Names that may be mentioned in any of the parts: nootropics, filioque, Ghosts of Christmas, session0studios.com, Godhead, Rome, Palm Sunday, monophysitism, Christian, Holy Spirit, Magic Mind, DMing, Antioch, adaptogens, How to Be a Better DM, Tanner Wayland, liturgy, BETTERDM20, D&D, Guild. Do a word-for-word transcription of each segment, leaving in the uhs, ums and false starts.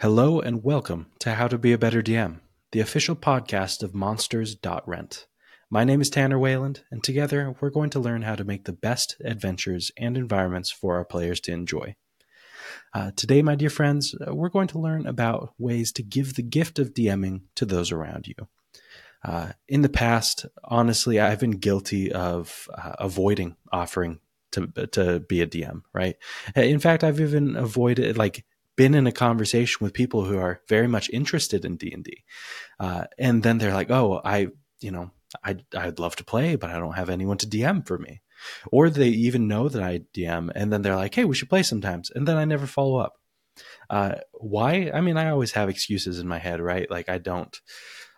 Hello and welcome to How to Be a Better D M, the official podcast of Monsters dot Rent. My name is Tanner Wayland, and together we're going to learn how to make the best adventures and environments for our players to enjoy. Uh, today, my dear friends, we're going to learn about ways to give the gift of DMing to those around you. Uh, in the past, honestly, I've been guilty of uh, avoiding offering to, to be a D M, right? In fact, I've even avoided, like, been in a conversation with people who are very much interested in D and D. Uh, and then they're like, oh, I, you know, I'd, I'd love to play, but I don't have anyone to D M for me. Or they even know that I D M and then they're like, hey, we should play sometimes. And then I never follow up. Uh, why? I mean, I always have excuses in my head, right? Like I don't,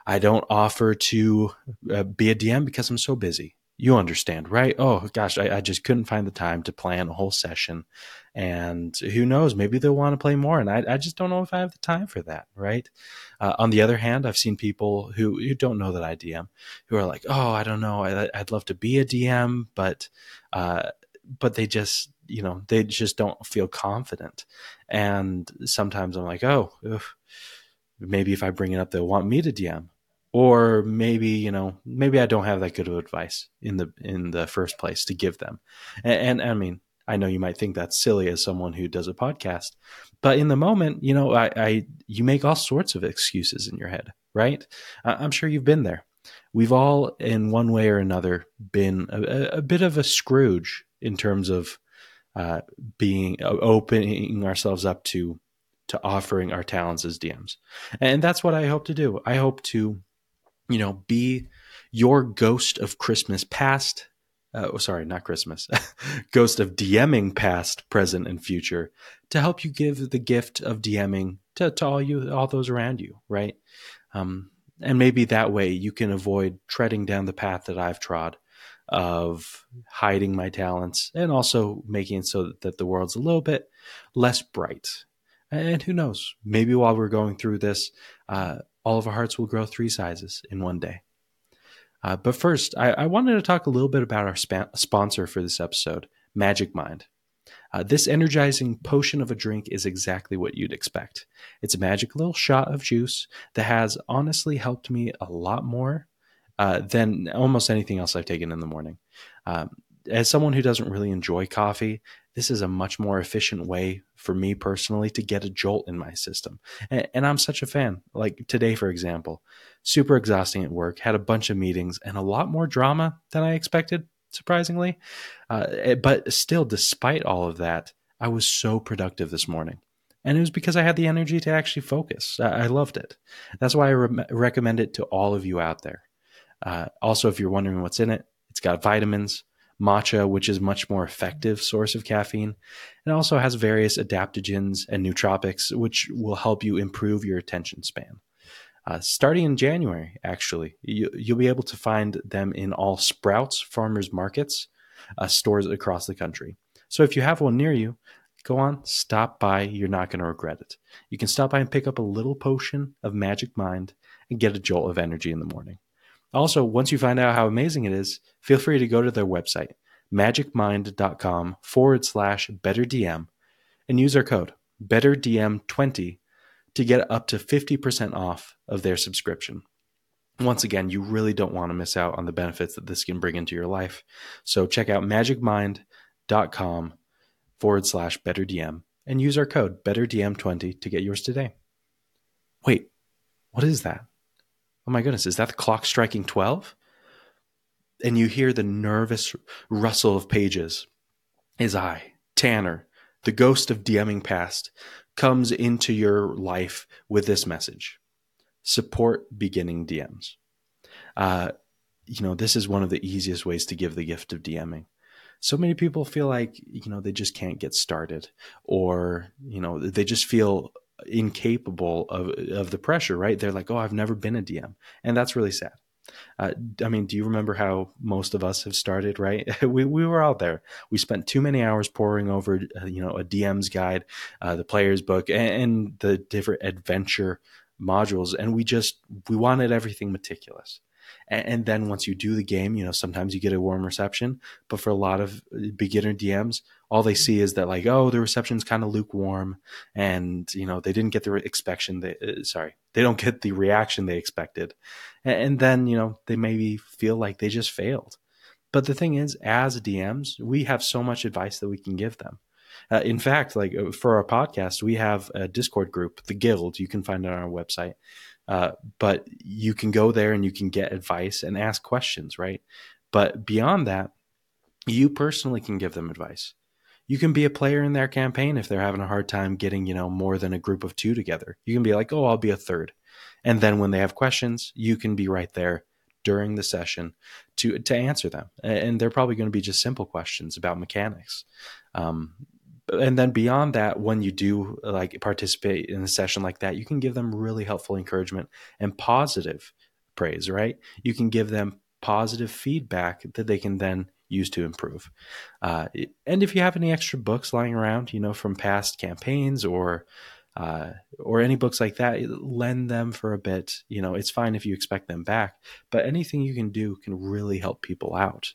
I don't offer to uh, be a D M because I'm so busy. You understand, right? Oh, gosh, I, I just couldn't find the time to plan a whole session. And who knows, maybe they'll want to play more. And I, I just don't know if I have the time for that, right? Uh, on the other hand, I've seen people who, who don't know that I D M, who are like, oh, I don't know, I, I'd love to be a D M, but uh, but they just, you know, they just don't feel confident. And sometimes I'm like, oh, oof, maybe if I bring it up, they'll want me to D M. Or maybe, you know, maybe I don't have that good of advice in the in the first place to give them. And, and I mean, I know you might think that's silly as someone who does a podcast, but in the moment, you know, I, I you make all sorts of excuses in your head, right? I'm sure you've been there. We've all, in one way or another, been a, a bit of a Scrooge in terms of uh, being opening ourselves up to to offering our talents as D Ms, and that's what I hope to do. I hope to. You know, be your ghost of Christmas past. Uh, oh, sorry, not Christmas. Ghost of DMing past, present, and future to help you give the gift of DMing to, to all you, all those around you, right? Um, and maybe that way you can avoid treading down the path that I've trod of hiding my talents and also making it so that the world's a little bit less bright. And who knows? Maybe while we're going through this, uh, all of our hearts will grow three sizes in one day. Uh, but first, I, I wanted to talk a little bit about our spa- sponsor for this episode, Magic Mind. Uh, this energizing potion of a drink is exactly what you'd expect. It's a magic little shot of juice that has honestly helped me a lot more uh, than almost anything else I've taken in the morning. Um, as someone who doesn't really enjoy coffee, this is a much more efficient way for me personally to get a jolt in my system. And, and I'm such a fan. Like today, for example, super exhausting at work, had a bunch of meetings and a lot more drama than I expected, surprisingly. Uh, but still, despite all of that, I was so productive this morning. And it was because I had the energy to actually focus. I, I loved it. That's why I re- recommend it to all of you out there. Uh, also, if you're wondering what's in it, it's got vitamins, matcha, which is much more effective source of caffeine, and also has various adaptogens and nootropics, which will help you improve your attention span. Uh, starting in January, actually, you, you'll be able to find them in all Sprouts farmers markets, uh, stores across the country. So if you have one near you, go on, stop by. You're not going to regret it. You can stop by and pick up a little potion of Magic Mind and get a jolt of energy in the morning. Also, once you find out how amazing it is, feel free to go to their website, magicmind.com forward slash better DM, and use our code better D M twenty to get up to fifty percent off of their subscription. Once again, you really don't want to miss out on the benefits that this can bring into your life. So check out magicmind.com forward slash better DM and use our code better D M twenty to get yours today. Wait, what is that? Oh my goodness, is that the clock striking twelve? And you hear the nervous rustle of pages as I, Tanner, the ghost of DMing past, comes into your life with this message. Support beginning D Ms. Uh, you know, this is one of the easiest ways to give the gift of DMing. So many people feel like, you know, they just can't get started, or, you know, they just feel incapable of of the pressure, right? They're like, oh, I've never been a D M. And that's really sad. Uh, I mean, do you remember how most of us have started, right? we we were out there. We spent too many hours poring over, uh, you know, a D M's guide, uh, the player's book, and, and the different adventure modules. And we just, we wanted everything meticulous. And, and then once you do the game, you know, sometimes you get a warm reception, but for a lot of beginner D Ms, all they see is that like, oh, the reception's kind of lukewarm, and you know, they didn't get the expectation. They, uh, sorry, they don't get the reaction they expected. And, and then, you know, they maybe feel like they just failed. But the thing is, as D Ms, we have so much advice that we can give them. Uh, in fact, like for our podcast, we have a Discord group, the Guild. You can find it on our website, uh, but you can go there and you can get advice and ask questions, right? But beyond that, you personally can give them advice. You can be a player in their campaign if they're having a hard time getting, you know, more than a group of two together. You can be like, oh, I'll be a third. And then when they have questions, you can be right there during the session to to answer them. And they're probably going to be just simple questions about mechanics. Um And then beyond that, when you do like participate in a session like that, you can give them really helpful encouragement and positive praise, right? You can give them positive feedback that they can then use to improve. Uh, and if you have any extra books lying around, you know, from past campaigns or uh, or any books like that, lend them for a bit. You know, it's fine if you expect them back, but anything you can do can really help people out.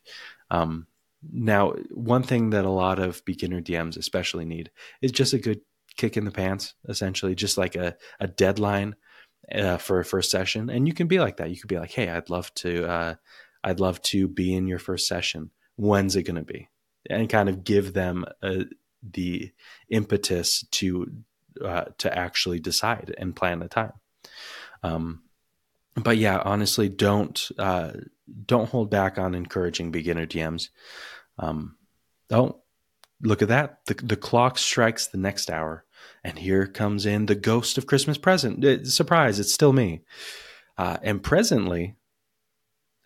Um, Now, one thing that a lot of beginner D Ms especially need is just a good kick in the pants, essentially, just like a, a deadline uh, for a first session. And you can be like that. You could be like, hey, I'd love to uh, I'd love to be in your first session. When's it going to be? And kind of give them uh, the impetus to uh, to actually decide and plan the time. Um, but yeah, honestly, don't uh, don't hold back on encouraging beginner D Ms. Um, oh, look at that. The, the clock strikes the next hour, and here comes in the ghost of Christmas present. It, surprise, it's still me. Uh, and presently,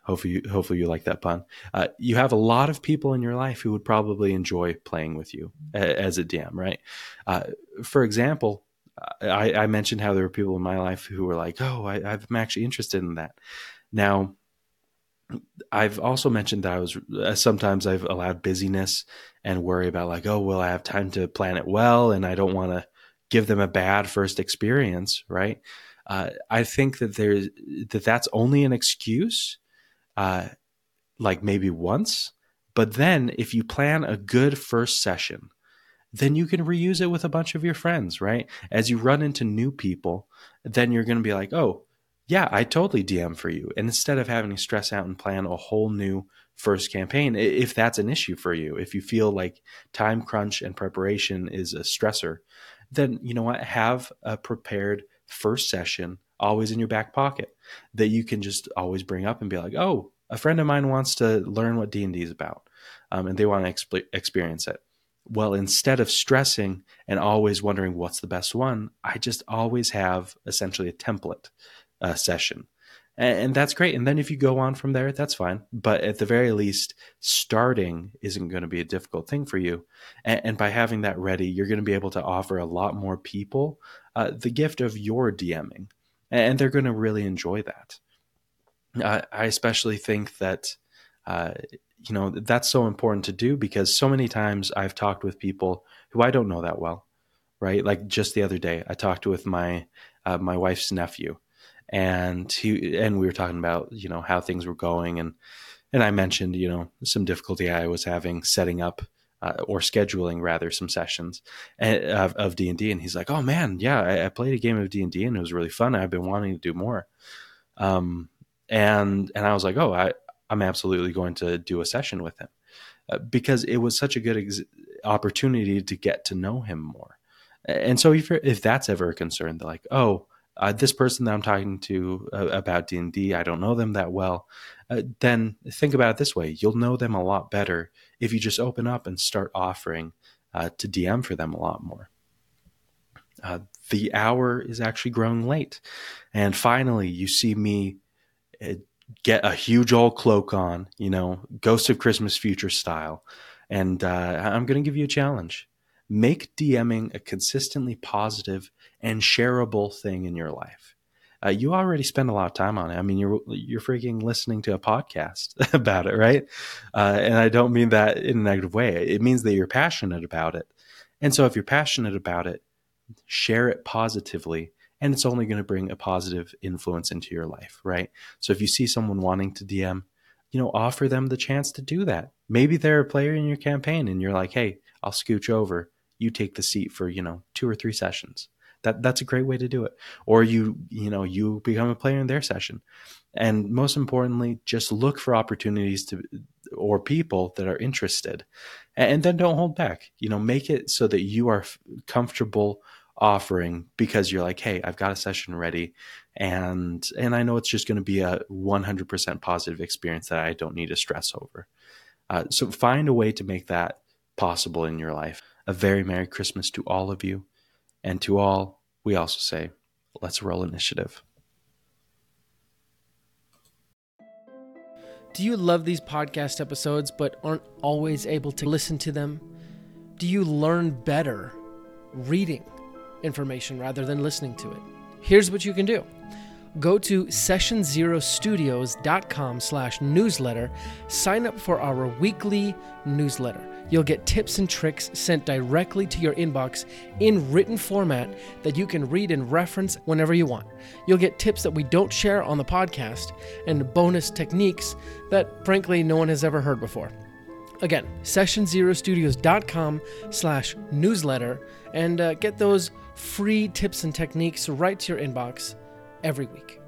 hopefully you, hopefully you like that pun, uh, you have a lot of people in your life who would probably enjoy playing with you a, as a D M, right? Uh, for example, I, I mentioned how there were people in my life who were like, oh, I, I'm actually interested in that. Now, I've also mentioned that I was sometimes I've allowed busyness and worry about like, oh, well, I have time to plan it well, and I don't want to give them a bad first experience, right? Uh, I think that there's that that's only an excuse, uh, like maybe once. But then if you plan a good first session, then you can reuse it with a bunch of your friends, right? As you run into new people, then you're going to be like, oh, yeah, I totally D M for you. And instead of having to stress out and plan a whole new first campaign, if that's an issue for you, if you feel like time crunch and preparation is a stressor, then you know what? Have a prepared first session always in your back pocket that you can just always bring up and be like, oh, a friend of mine wants to learn what D and D is about, um, and they want to exp- experience it. Well, instead of stressing and always wondering what's the best one, I just always have essentially a template Uh, session, and, and that's great. And then if you go on from there, that's fine. But at the very least, starting isn't going to be a difficult thing for you. And, and by having that ready, you're going to be able to offer a lot more people uh, the gift of your DMing, and they're going to really enjoy that. Uh, I especially think that uh, you know that's so important to do, because so many times I've talked with people who I don't know that well, right? Like just the other day, I talked with my uh, my wife's nephew. And he and we were talking about, you know, how things were going, and and I mentioned, you know, some difficulty I was having setting up uh, or scheduling rather some sessions of, of D and D. And he's like, "Oh man, yeah, I, I played a game of D and D and it was really fun. I've been wanting to do more." Um, and and I was like, "Oh, I I'm absolutely going to do a session with him uh, because it was such a good ex- opportunity to get to know him more." And so if if that's ever a concern, they're like, "Oh." Uh, this person that I'm talking to uh, about D and D, I don't know them that well, uh, then think about it this way. You'll know them a lot better if you just open up and start offering uh, to D M for them a lot more. Uh, the hour is actually growing late. And finally, you see me uh, get a huge old cloak on, you know, Ghost of Christmas Future style. And uh, I'm going to give you a challenge. Make DMing a consistently positive and shareable thing in your life. Uh, you already spend a lot of time on it. I mean, you're you're freaking listening to a podcast about it, right? Uh, and I don't mean that in a negative way. It means that you're passionate about it. And so if you're passionate about it, share it positively and it's only going to bring a positive influence into your life, right? So if you see someone wanting to D M, you know, offer them the chance to do that. Maybe they're a player in your campaign and you're like, hey, I'll scooch over. You take the seat for, you know, two or three sessions. That that's a great way to do it. Or you, you know, you become a player in their session. And most importantly, just look for opportunities to, or people that are interested, and then don't hold back, you know, make it so that you are comfortable offering, because you're like, hey, I've got a session ready. And, and I know it's just going to be a one hundred percent positive experience that I don't need to stress over. Uh, so find a way to make that possible in your life. A very Merry Christmas to all of you. And to all, we also say, let's roll initiative. Do you love these podcast episodes but aren't always able to listen to them? Do you learn better reading information rather than listening to it? Here's what you can do. Go to session zero studios dot com slash newsletter. Sign up for our weekly newsletter. You'll get tips and tricks sent directly to your inbox in written format that you can read and reference whenever you want. You'll get tips that we don't share on the podcast and bonus techniques that, frankly, no one has ever heard before. Again, session zero studios dot com slash newsletter, and uh, get those free tips and techniques right to your inbox every week.